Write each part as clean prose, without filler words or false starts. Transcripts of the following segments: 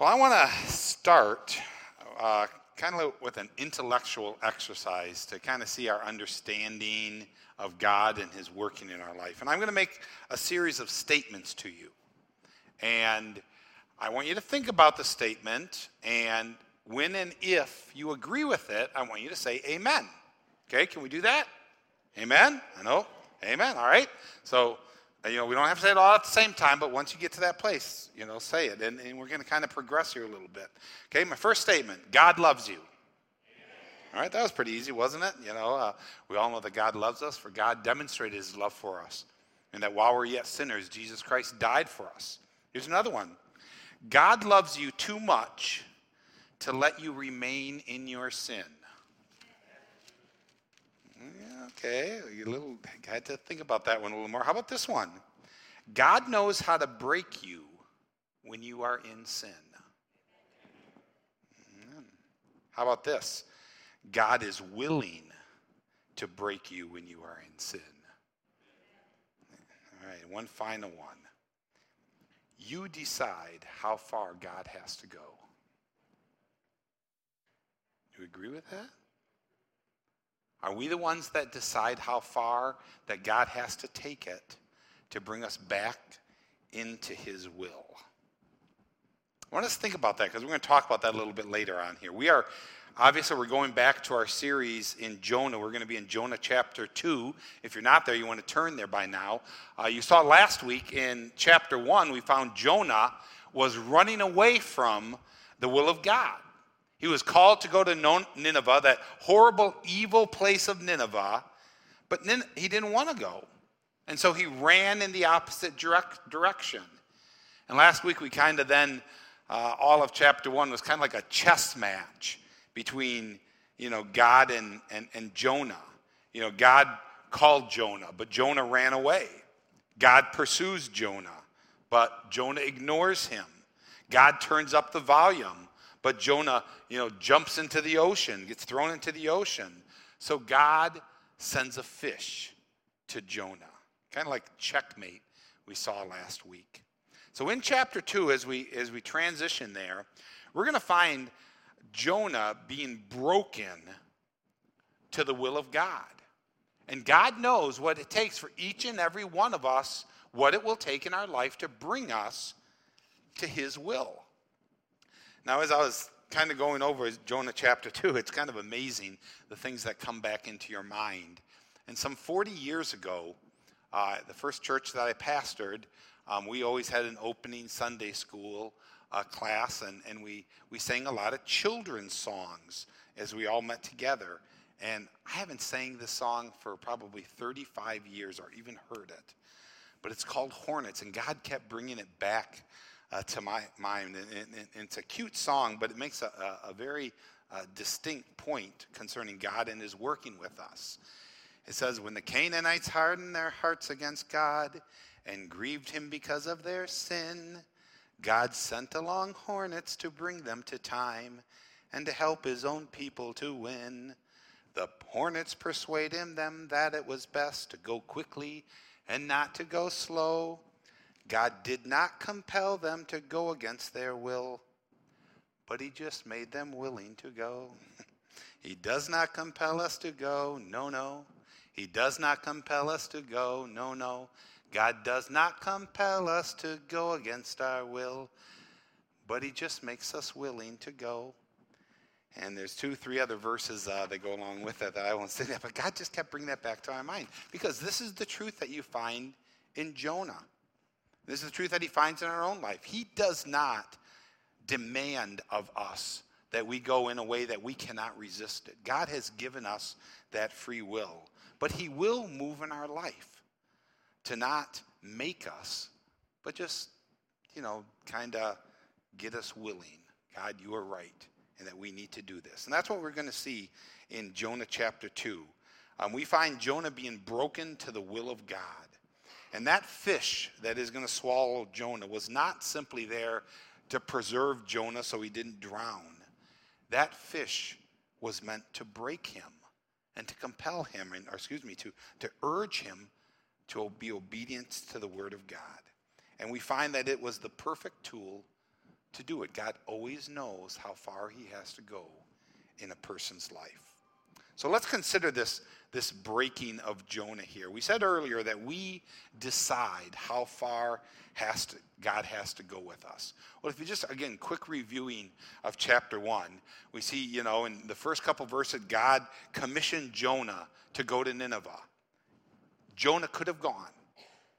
Well, I want to start kind of with an intellectual exercise to kind of see our understanding of God and his working in our life. And I'm going to make a series of statements to you. And I want you to think about the statement, and when and if you agree with it, I want you to say amen. Okay, can we do that? Amen? I know. Amen. All right. So, we don't have to say it all at the same time, but once you get to that place, say it. And we're going to kind of progress here a little bit. Okay, my first statement, God loves you. Amen. All right, that was pretty easy, wasn't it? We all know that God loves us, for God demonstrated his love for us, and that while we're yet sinners, Jesus Christ died for us. Here's another one. God loves you too much to let you remain in your sin. Okay, I had to think about that one a little more. How about this one? God knows how to break you when you are in sin. How about this? God is willing to break you when you are in sin. All right, one final one. You decide how far God has to go. Do you agree with that? Are we the ones that decide how far that God has to take it to bring us back into his will? I want us to think about that, because we're going to talk about that a little bit later on here. We're going back to our series in Jonah. We're going to be in Jonah chapter 2. If you're not there, you want to turn there by now. You saw last week in chapter 1, we found Jonah was running away from the will of God. He was called to go to Nineveh, that horrible, evil place of Nineveh, but he didn't want to go. And so he ran in the opposite direction. And last week we kind of then, all of chapter 1 was kind of like a chess match between, God and Jonah. God called Jonah, but Jonah ran away. God pursues Jonah, but Jonah ignores him. God turns up the volume, but Jonah, jumps into the ocean, gets thrown into the ocean. So God sends a fish to Jonah, kind of like checkmate we saw last week. So in chapter 2, as we transition there, we're going to find Jonah being broken to the will of God. And God knows what it takes for each and every one of us, what it will take in our life to bring us to his will. Now, as I was kind of going over Jonah chapter 2, it's kind of amazing the things that come back into your mind. And some 40 years ago, the first church that I pastored, we always had an opening Sunday school class, and we sang a lot of children's songs as we all met together. And I haven't sang this song for probably 35 years or even heard it. But it's called Hornets, and God kept bringing it back to my mind, and it's a cute song, but it makes a very distinct point concerning God and his working with us. It says, when the Canaanites hardened their hearts against God and grieved him because of their sin, God sent along hornets to bring them to time and to help his own people to win. The hornets persuaded them that it was best to go quickly and not to go slow. God did not compel them to go against their will, but he just made them willing to go. He does not compel us to go, no, no. He does not compel us to go, no, no. God does not compel us to go against our will, but he just makes us willing to go. And there's 3 other verses that go along with that I won't say that, but God just kept bringing that back to my mind, because this is the truth that you find in Jonah. This is the truth that he finds in our own life. He does not demand of us that we go in a way that we cannot resist it. God has given us that free will. But he will move in our life to not make us, but just, kind of get us willing. God, you are right, and that we need to do this. And that's what we're going to see in Jonah chapter 2. We find Jonah being broken to the will of God. And that fish that is going to swallow Jonah was not simply there to preserve Jonah so he didn't drown. That fish was meant to break him and to compel him, to urge him to be obedient to the word of God. And we find that it was the perfect tool to do it. God always knows how far he has to go in a person's life. So let's consider this breaking of Jonah here. We said earlier that we decide how far God has to go with us. Well, if you just, again, quick reviewing of chapter 1, we see, in the first couple verses, God commissioned Jonah to go to Nineveh. Jonah could have gone.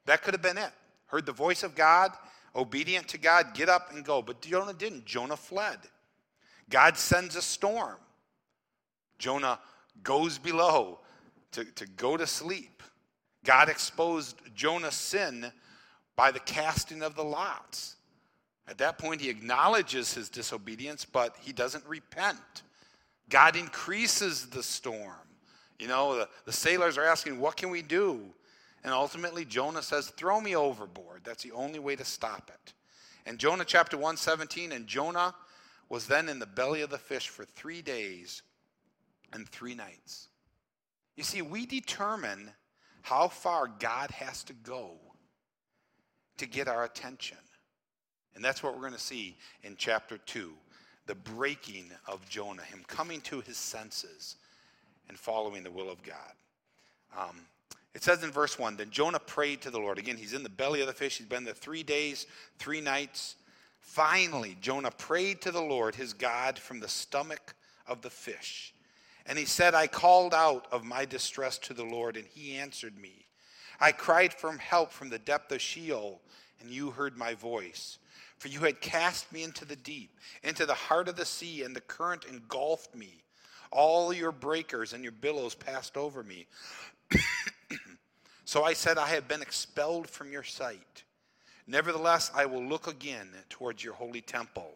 That could have been it. Heard the voice of God, obedient to God, get up and go. But Jonah didn't. Jonah fled. God sends a storm. Jonah goes below to go to sleep. God exposed Jonah's sin by the casting of the lots. At that point, he acknowledges his disobedience, but he doesn't repent. God increases the storm. The sailors are asking, what can we do? And ultimately, Jonah says, throw me overboard. That's the only way to stop it. And Jonah chapter 1:17, and Jonah was then in the belly of the fish for 3 days and 3 nights. You see, we determine how far God has to go to get our attention. And that's what we're going to see in chapter 2, the breaking of Jonah, him coming to his senses and following the will of God. It says in verse 1, then Jonah prayed to the Lord. Again, he's in the belly of the fish. He's been there 3 days, 3 nights. Finally, Jonah prayed to the Lord, his God, from the stomach of the fish. And he said, I called out of my distress to the Lord, and he answered me. I cried for help from the depth of Sheol, and you heard my voice. For you had cast me into the deep, into the heart of the sea, and the current engulfed me. All your breakers and your billows passed over me. So I said, I have been expelled from your sight. Nevertheless, I will look again towards your holy temple.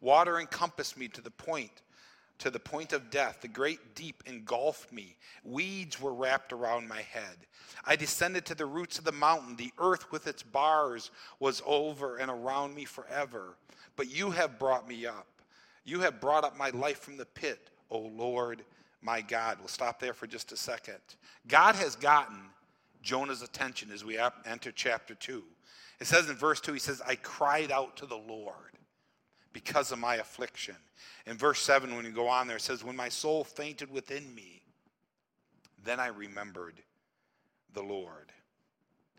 Water encompassed me to the point of death. The great deep engulfed me. Weeds were wrapped around my head. I descended to the roots of the mountain. The earth with its bars was over and around me forever. But you have brought me up. You have brought up my life from the pit, O Lord my God. We'll stop there for just a second. God has gotten Jonah's attention as we enter chapter 2. It says in verse 2, he says, I cried out to the Lord because of my affliction. In verse 7, when you go on there, it says, when my soul fainted within me, then I remembered the Lord.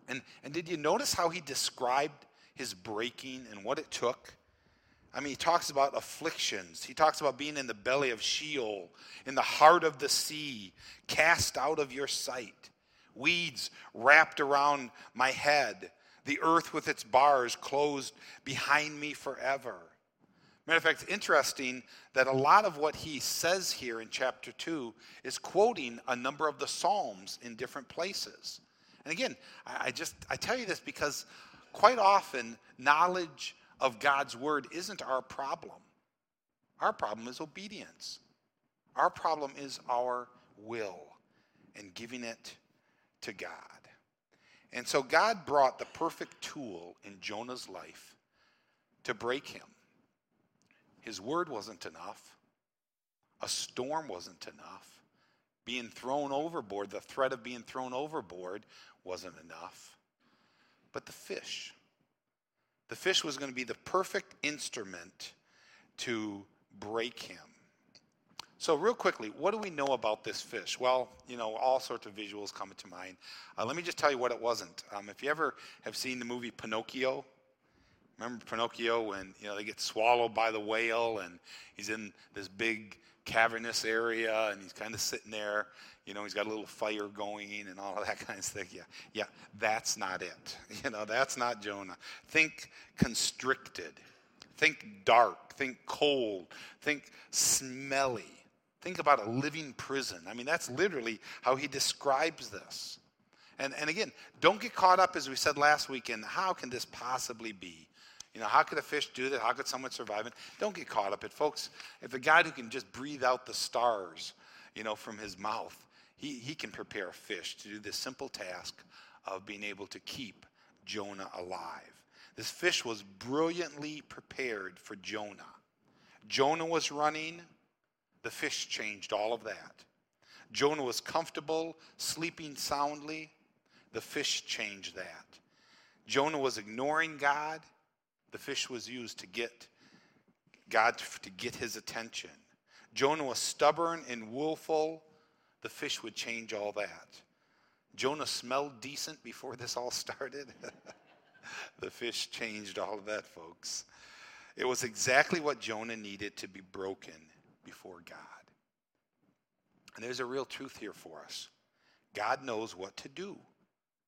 And did you notice how he described his breaking and what it took? I mean, he talks about afflictions. He talks about being in the belly of Sheol, in the heart of the sea, cast out of your sight. Weeds wrapped around my head. The earth with its bars closed behind me forever. Matter of fact, it's interesting that a lot of what he says here in chapter 2 is quoting a number of the Psalms in different places. And again, I tell you this because quite often knowledge of God's word isn't our problem. Our problem is obedience. Our problem is our will and giving it to God. And so God brought the perfect tool in Jonah's life to break him. His word wasn't enough. A storm wasn't enough. Being thrown overboard, the threat of being thrown overboard wasn't enough. But the fish was going to be the perfect instrument to break him. So real quickly, what do we know about this fish? Well, all sorts of visuals come to mind. Let me just tell you what it wasn't. If you ever have seen the movie Pinocchio, remember Pinocchio when they get swallowed by the whale and he's in this big cavernous area and he's kind of sitting there, he's got a little fire going and all of that kind of thing. Yeah, that's not it. That's not Jonah. Think constricted. Think dark. Think cold. Think smelly. Think about a living prison. I mean, that's literally how he describes this. And again, don't get caught up, as we said last week, in how can this possibly be? How could a fish do that? How could someone survive it? Don't get caught up in it, folks. If the God who can just breathe out the stars, from his mouth, he can prepare a fish to do this simple task of being able to keep Jonah alive. This fish was brilliantly prepared for Jonah. Jonah was running. The fish changed all of that. Jonah was comfortable, sleeping soundly. The fish changed that. Jonah was ignoring God. The fish was used to get God to get his attention. Jonah was stubborn and willful. The fish would change all that. Jonah smelled decent before this all started. The fish changed all of that, folks. It was exactly what Jonah needed to be broken before God. And there's a real truth here for us. God knows what to do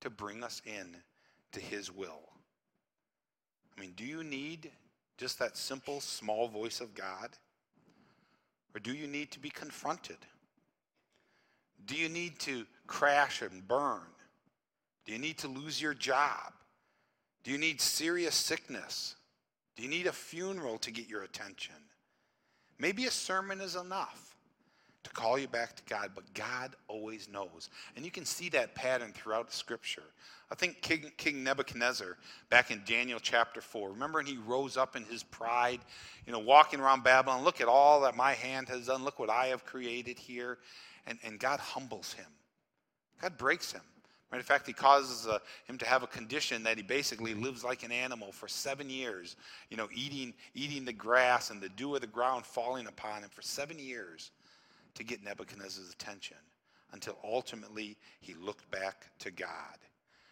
to bring us in to his will. I mean, do you need just that simple, small voice of God? Or do you need to be confronted? Do you need to crash and burn? Do you need to lose your job? Do you need serious sickness? Do you need a funeral to get your attention? Maybe a sermon is enough to call you back to God, but God always knows. And you can see that pattern throughout Scripture. I think King Nebuchadnezzar, back in Daniel chapter 4, remember when he rose up in his pride, walking around Babylon, look at all that my hand has done, look what I have created here. And God humbles him. God breaks him. In fact, he causes him to have a condition that he basically lives like an animal for 7 years, eating the grass and the dew of the ground falling upon him for 7 years to get Nebuchadnezzar's attention until ultimately he looked back to God.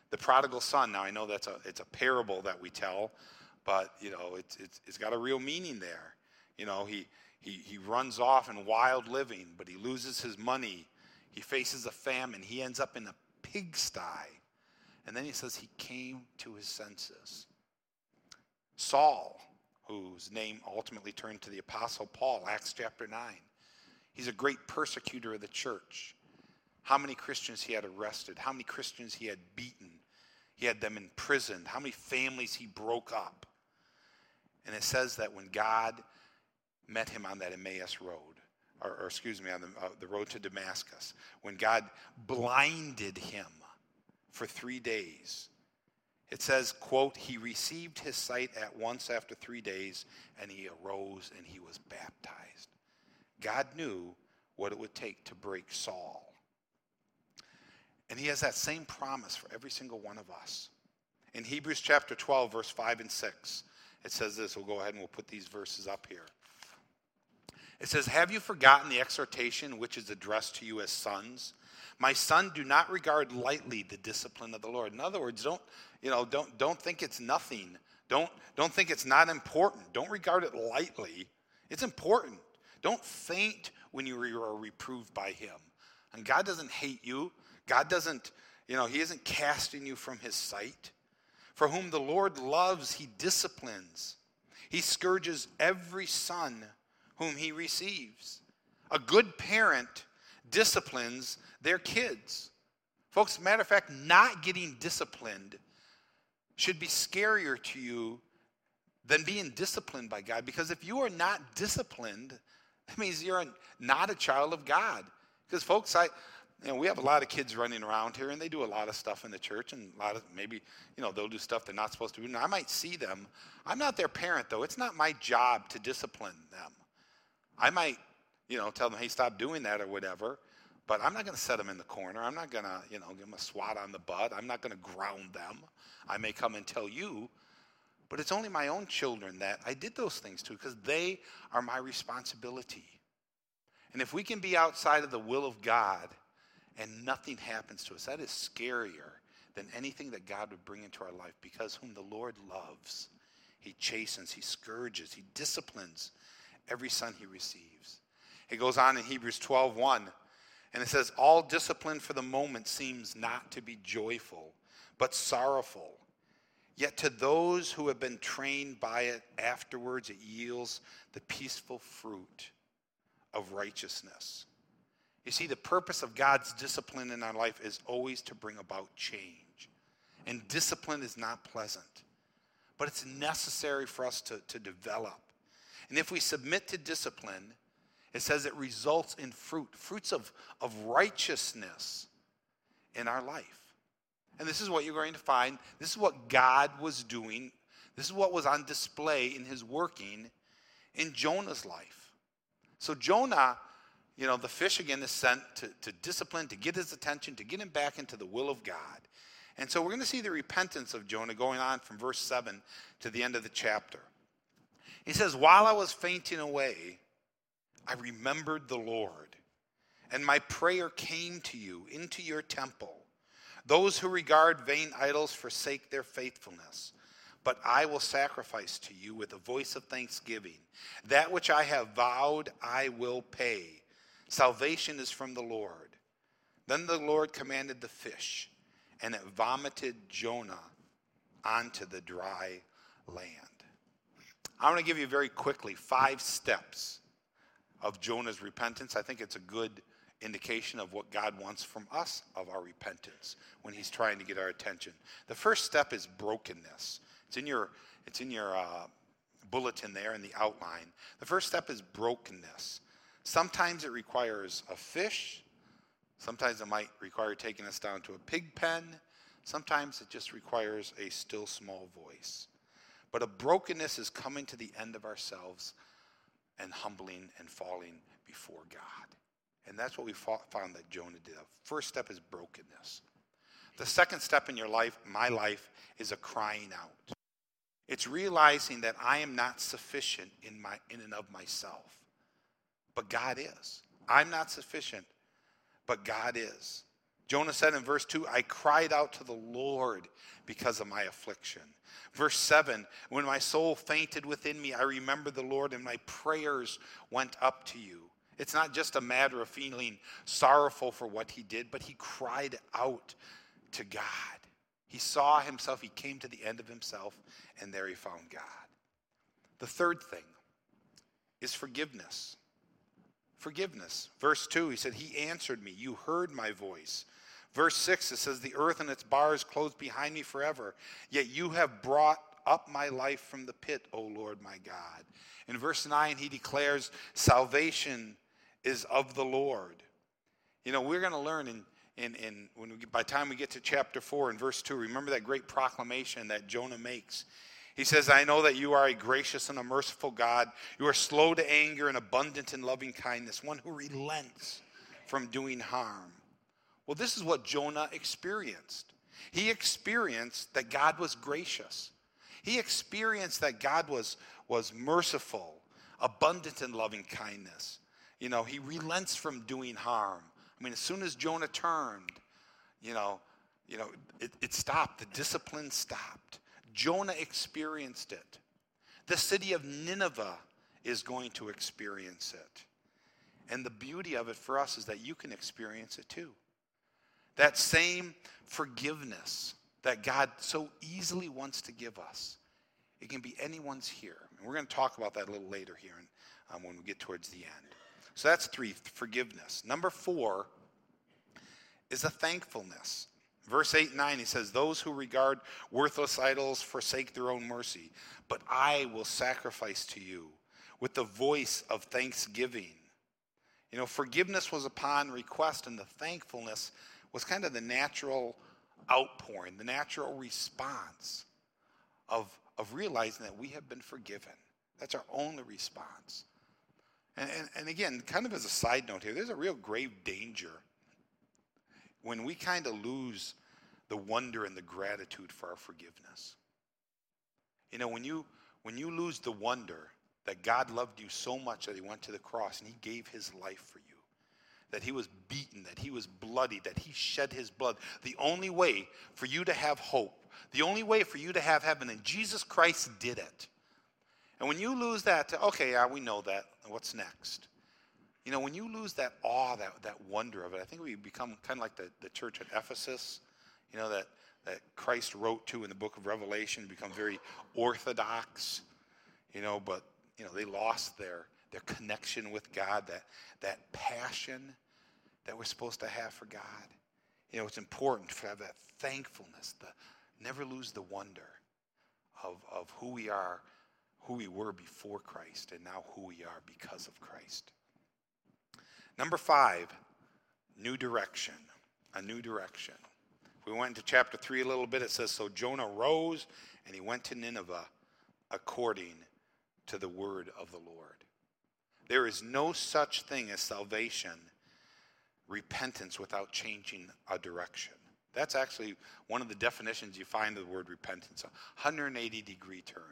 The prodigal son, now I know it's a parable that we tell, but it's got a real meaning there. He runs off in wild living, but he loses his money. He faces a famine. He ends up in a pigsty. And then he says he came to his senses. Saul, whose name ultimately turned to the Apostle Paul, Acts chapter 9. He's a great persecutor of the church. How many Christians he had arrested? How many Christians he had beaten? He had them imprisoned. How many families he broke up? And it says that when God met him on that Emmaus road, on the road to Damascus, when God blinded him for 3 days. It says, quote, he received his sight at once after 3 days, and he arose and he was baptized. God knew what it would take to break Saul. And he has that same promise for every single one of us. In Hebrews chapter 12, verse 5 and 6, it says this. We'll go ahead and we'll put these verses up here. It says, have you forgotten the exhortation which is addressed to you as sons? My son, do not regard lightly the discipline of the Lord. In other words, don't think it's nothing. Don't think it's not important. Don't regard it lightly. It's important. Don't faint when you are reproved by him. And God doesn't hate you. God doesn't, he isn't casting you from his sight. For whom the Lord loves, he disciplines. He scourges every son whom he receives. A good parent disciplines their kids. Folks, matter of fact, not getting disciplined should be scarier to you than being disciplined by God, because if you are not disciplined, that means you're not a child of God. Because folks, we have a lot of kids running around here, and they do a lot of stuff in the church, and a lot of they'll do stuff they're not supposed to do, and I might see them. I'm not their parent, though. It's not my job to discipline them. I might, tell them, hey, stop doing that or whatever, but I'm not going to set them in the corner. I'm not going to, give them a swat on the butt. I'm not going to ground them. I may come and tell you, but it's only my own children that I did those things to, because they are my responsibility. And if we can be outside of the will of God and nothing happens to us, that is scarier than anything that God would bring into our life, because whom the Lord loves, he chastens, he scourges, he disciplines every son he receives. It goes on in Hebrews 12:1, and it says, all discipline for the moment seems not to be joyful, but sorrowful. Yet to those who have been trained by it, afterwards it yields the peaceful fruit of righteousness. You see, the purpose of God's discipline in our life is always to bring about change. And discipline is not pleasant, but it's necessary for us to develop. And if we submit to discipline, it says it results in fruits of righteousness in our life. And this is what you're going to find. This is what God was doing. This is what was on display in his working in Jonah's life. So Jonah, the fish again is sent to discipline, to get his attention, to get him back into the will of God. And so we're going to see the repentance of Jonah going on from verse 7 to the end of the chapter. He says, while I was fainting away, I remembered the Lord, and my prayer came to you into your temple. Those who regard vain idols forsake their faithfulness, but I will sacrifice to you with a voice of thanksgiving. That which I have vowed, I will pay. Salvation is from the Lord. Then the Lord commanded the fish, and it vomited Jonah onto the dry land. I want to give you very quickly 5 steps of Jonah's repentance. I think it's a good indication of what God wants from us of our repentance when he's trying to get our attention. The first step is brokenness. It's in your bulletin there in the outline. The first step is brokenness. Sometimes it requires a fish. Sometimes it might require taking us down to a pig pen. Sometimes it just requires a still small voice. But a brokenness is coming to the end of ourselves and humbling and falling before God. And that's what we found that Jonah did. The first step is brokenness. The second step in your life, my life, is a crying out. It's realizing that I am not sufficient in and of myself, but God is. I'm not sufficient, but God is. Jonah said in verse 2, I cried out to the Lord because of my affliction. Verse 7, when my soul fainted within me, I remembered the Lord, and my prayers went up to you. It's not just a matter of feeling sorrowful for what he did, but he cried out to God. He saw himself. He came to the end of himself, and there he found God. The third thing is forgiveness. Forgiveness. Verse 2, he said, he answered me. You heard my voice. Verse 6, it says, the earth and its bars closed behind me forever, yet you have brought up my life from the pit, O Lord my God. In verse 9, he declares, salvation is of the Lord. You know, we're going to learn by the time we get to chapter 4 and verse 2, remember that great proclamation that Jonah makes. He says, I know that you are a gracious and a merciful God. You are slow to anger and abundant in loving kindness, one who relents from doing harm. Well, this is what Jonah experienced. He experienced that God was gracious. He experienced that God was merciful, abundant in loving kindness. You know, he relents from doing harm. I mean, as soon as Jonah turned, it stopped. The discipline stopped. Jonah experienced it. The city of Nineveh is going to experience it. And the beauty of it for us is that you can experience it too. That same forgiveness that God so easily wants to give us. It can be anyone's here. And we're going to talk about that a little later here when we get towards the end. So that's 3, forgiveness. Number 4 is a thankfulness. Verse 8 and 9, he says, those who regard worthless idols forsake their own mercy, but I will sacrifice to you with the voice of thanksgiving. You know, forgiveness was upon request, and the thankfulness was kind of the natural outpouring, the natural response of realizing that we have been forgiven. That's our only response. And again, kind of as a side note here, there's a real grave danger when we kind of lose the wonder and the gratitude for our forgiveness. You know, when you lose the wonder that God loved you so much that he went to the cross and he gave his life for you, that he was beaten, that he was bloodied, that he shed his blood. The only way for you to have hope, the only way for you to have heaven, and Jesus Christ did it. And when you lose that, we know that, what's next? You know, when you lose that awe, that wonder of it, I think we become kind of like the church at Ephesus, you know, that Christ wrote to in the book of Revelation, become very orthodox, you know, but, you know, they lost their connection with God, that passion that we're supposed to have for God. You know, it's important to have that thankfulness, never lose the wonder of who we are, who we were before Christ, and now who we are because of Christ. Number 5, new direction, a new direction. If we went into chapter 3 a little bit, it says, so Jonah rose and he went to Nineveh according to the word of the Lord. There is no such thing as salvation, repentance without changing a direction. That's actually one of the definitions you find of the word repentance, a 180-degree turn.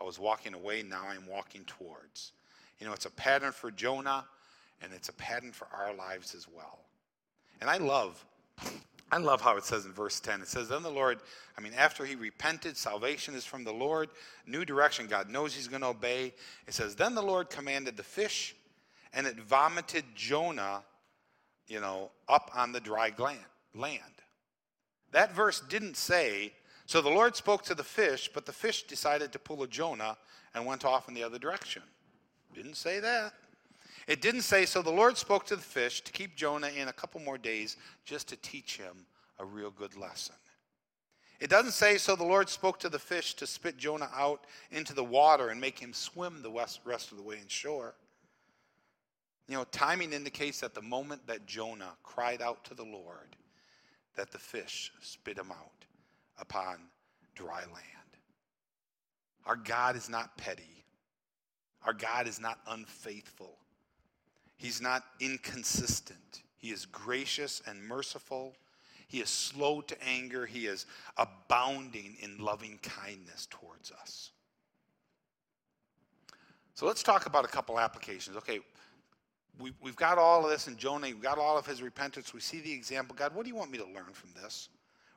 I was walking away, now I'm walking towards. You know, it's a pattern for Jonah, and it's a pattern for our lives as well. And I love how it says in verse 10, it says, then the Lord, after he repented, salvation is from the Lord, new direction, God knows he's going to obey. It says, then the Lord commanded the fish, and it vomited Jonah, up on the dry land. That verse didn't say, so the Lord spoke to the fish, but the fish decided to pull a Jonah and went off in the other direction. Didn't say that. It didn't say, so the Lord spoke to the fish to keep Jonah in a couple more days just to teach him a real good lesson. It doesn't say, so the Lord spoke to the fish to spit Jonah out into the water and make him swim the rest of the way inshore. Timing indicates that the moment that Jonah cried out to the Lord, that the fish spit him out upon dry land. Our God is not petty. Our God is not unfaithful. He's not inconsistent. He is gracious and merciful. He is slow to anger. He is abounding in loving kindness towards us. So let's talk about a couple applications. Okay, we've got all of this in Jonah. We've got all of his repentance. We see the example. God, what do you want me to learn from this?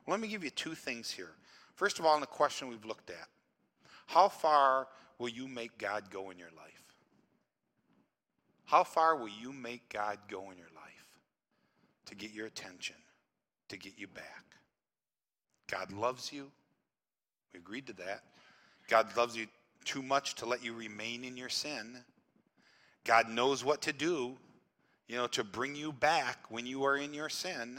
Well, let me give you two things here. First of all, in the question we've looked at, how far will you make God go in your life? How far will you make God go in your life to get your attention, to get you back? God loves you. We agreed to that. God loves you too much to let you remain in your sin. God knows what to do, to bring you back when you are in your sin.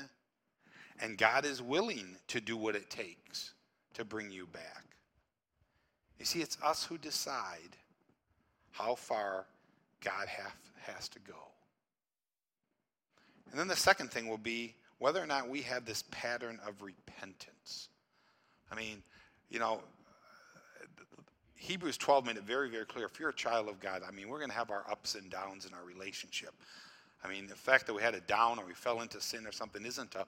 And God is willing to do what it takes to bring you back. You see, it's us who decide how far God has to go. And then the second thing will be whether or not we have this pattern of repentance. Hebrews 12 made it very, very clear. If you're a child of God, we're going to have our ups and downs in our relationship. The fact that we had a down or we fell into sin or something isn't a,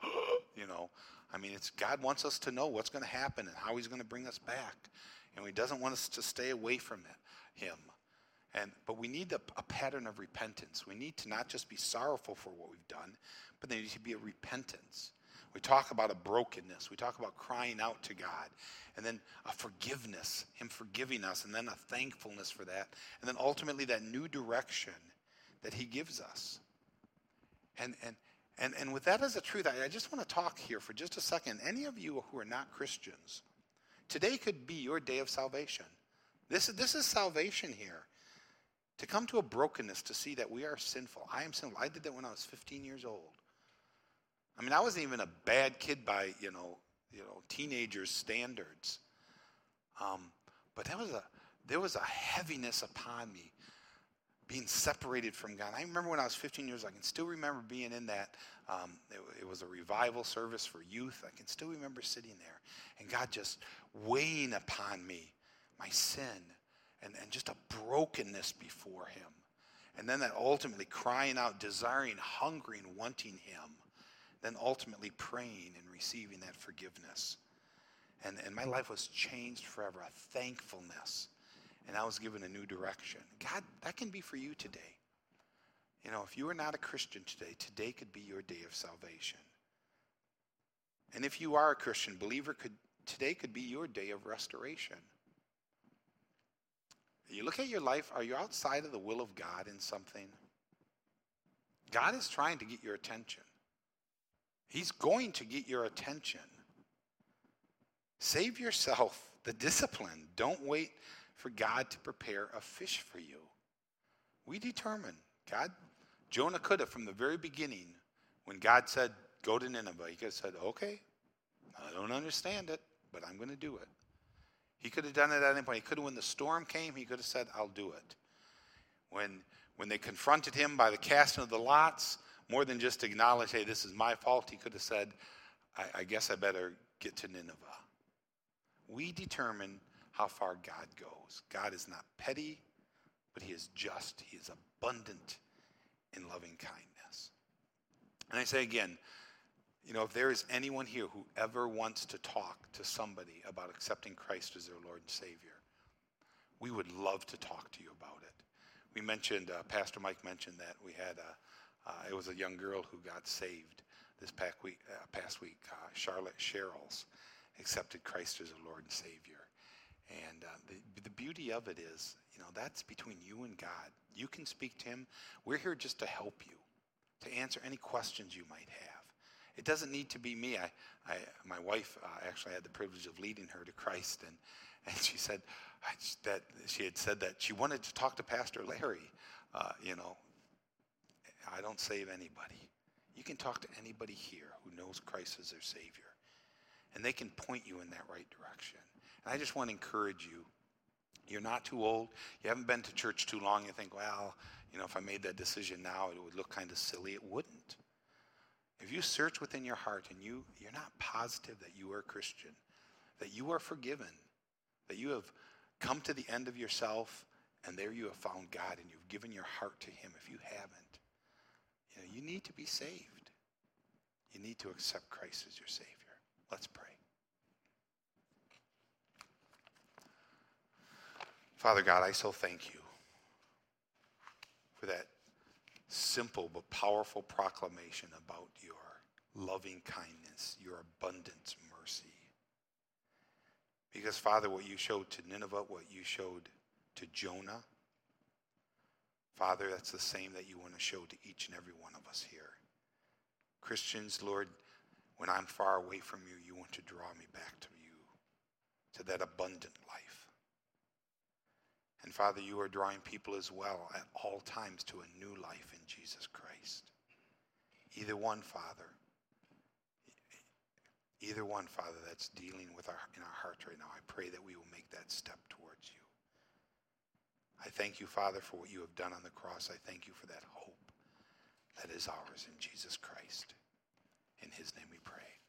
it's God wants us to know what's going to happen and how he's going to bring us back. And he doesn't want us to stay away from him. But we need a pattern of repentance. We need to not just be sorrowful for what we've done, but there needs to be a repentance. We talk about a brokenness. We talk about crying out to God. And then a forgiveness, him forgiving us, and then a thankfulness for that. And then ultimately that new direction that he gives us. And with that as a truth, I just want to talk here for just a second. Any of you who are not Christians, today could be your day of salvation. This is salvation here. To come to a brokenness, to see that we are sinful. I am sinful. I did that when I was 15 years old. I wasn't even a bad kid by, teenagers' standards. But there was a heaviness upon me, being separated from God. I remember when I was 15 years old, I can still remember being in that. It was a revival service for youth. I can still remember sitting there, and God just weighing upon me, my sin, and just a brokenness before him. And then that ultimately crying out, desiring, hungering, wanting him. Then ultimately praying and receiving that forgiveness. And my life was changed forever, a thankfulness. And I was given a new direction. God, that can be for you today. If you are not a Christian today, today could be your day of salvation. And if you are a Christian believer, today could be your day of restoration. You look at your life, are you outside of the will of God in something? God is trying to get your attention. He's going to get your attention. Save yourself the discipline. Don't wait for God to prepare a fish for you. We determine. God, Jonah could have from the very beginning, when God said, go to Nineveh, he could have said, okay, I don't understand it, but I'm going to do it. He could have done it at any point. He could have, when the storm came, he could have said, I'll do it. When they confronted him by the casting of the lots, more than just acknowledge, hey, this is my fault, he could have said, I guess I better get to Nineveh. We determine how far God goes. God is not petty, but he is just. He is abundant in loving kindness. And I say again, You know, if there is anyone here who ever wants to talk to somebody about accepting Christ as their Lord and Savior, we would love to talk to you about it. We mentioned, Pastor Mike mentioned that we had it was a young girl who got saved this past week. Charlotte Sherrills accepted Christ as her Lord and Savior. And the beauty of it is, you know, that's between you and God. You can speak to Him. We're here just to help you, to answer any questions you might have. It doesn't need to be me. My wife actually had the privilege of leading her to Christ, and she said that she had said that she wanted to talk to Pastor Larry. You know, I don't save anybody. You can talk to anybody here who knows Christ as their Savior, and they can point you in that right direction. And I just want to encourage you. You're not too old. You haven't been to church too long. You think, well, you know, if I made that decision now, it would look kind of silly. It wouldn't. If you search within your heart and you're not positive that you are a Christian, that you are forgiven, that you have come to the end of yourself, and there you have found God and you've given your heart to Him, if you haven't, you know, you need to be saved. You need to accept Christ as your Savior. Let's pray. Father God, I so thank You for that simple but powerful proclamation about Your loving kindness, Your abundant mercy. Because, Father, what You showed to Nineveh, what You showed to Jonah, Father, that's the same that You want to show to each and every one of us here. Christians, Lord, when I'm far away from You, You want to draw me back to You, to that abundant life. And Father, You are drawing people as well at all times to a new life in Jesus Christ. Either one, Father, that's dealing with in our hearts right now, I pray that we will make that step towards You. I thank You, Father, for what You have done on the cross. I thank You for that hope that is ours in Jesus Christ. In His name we pray.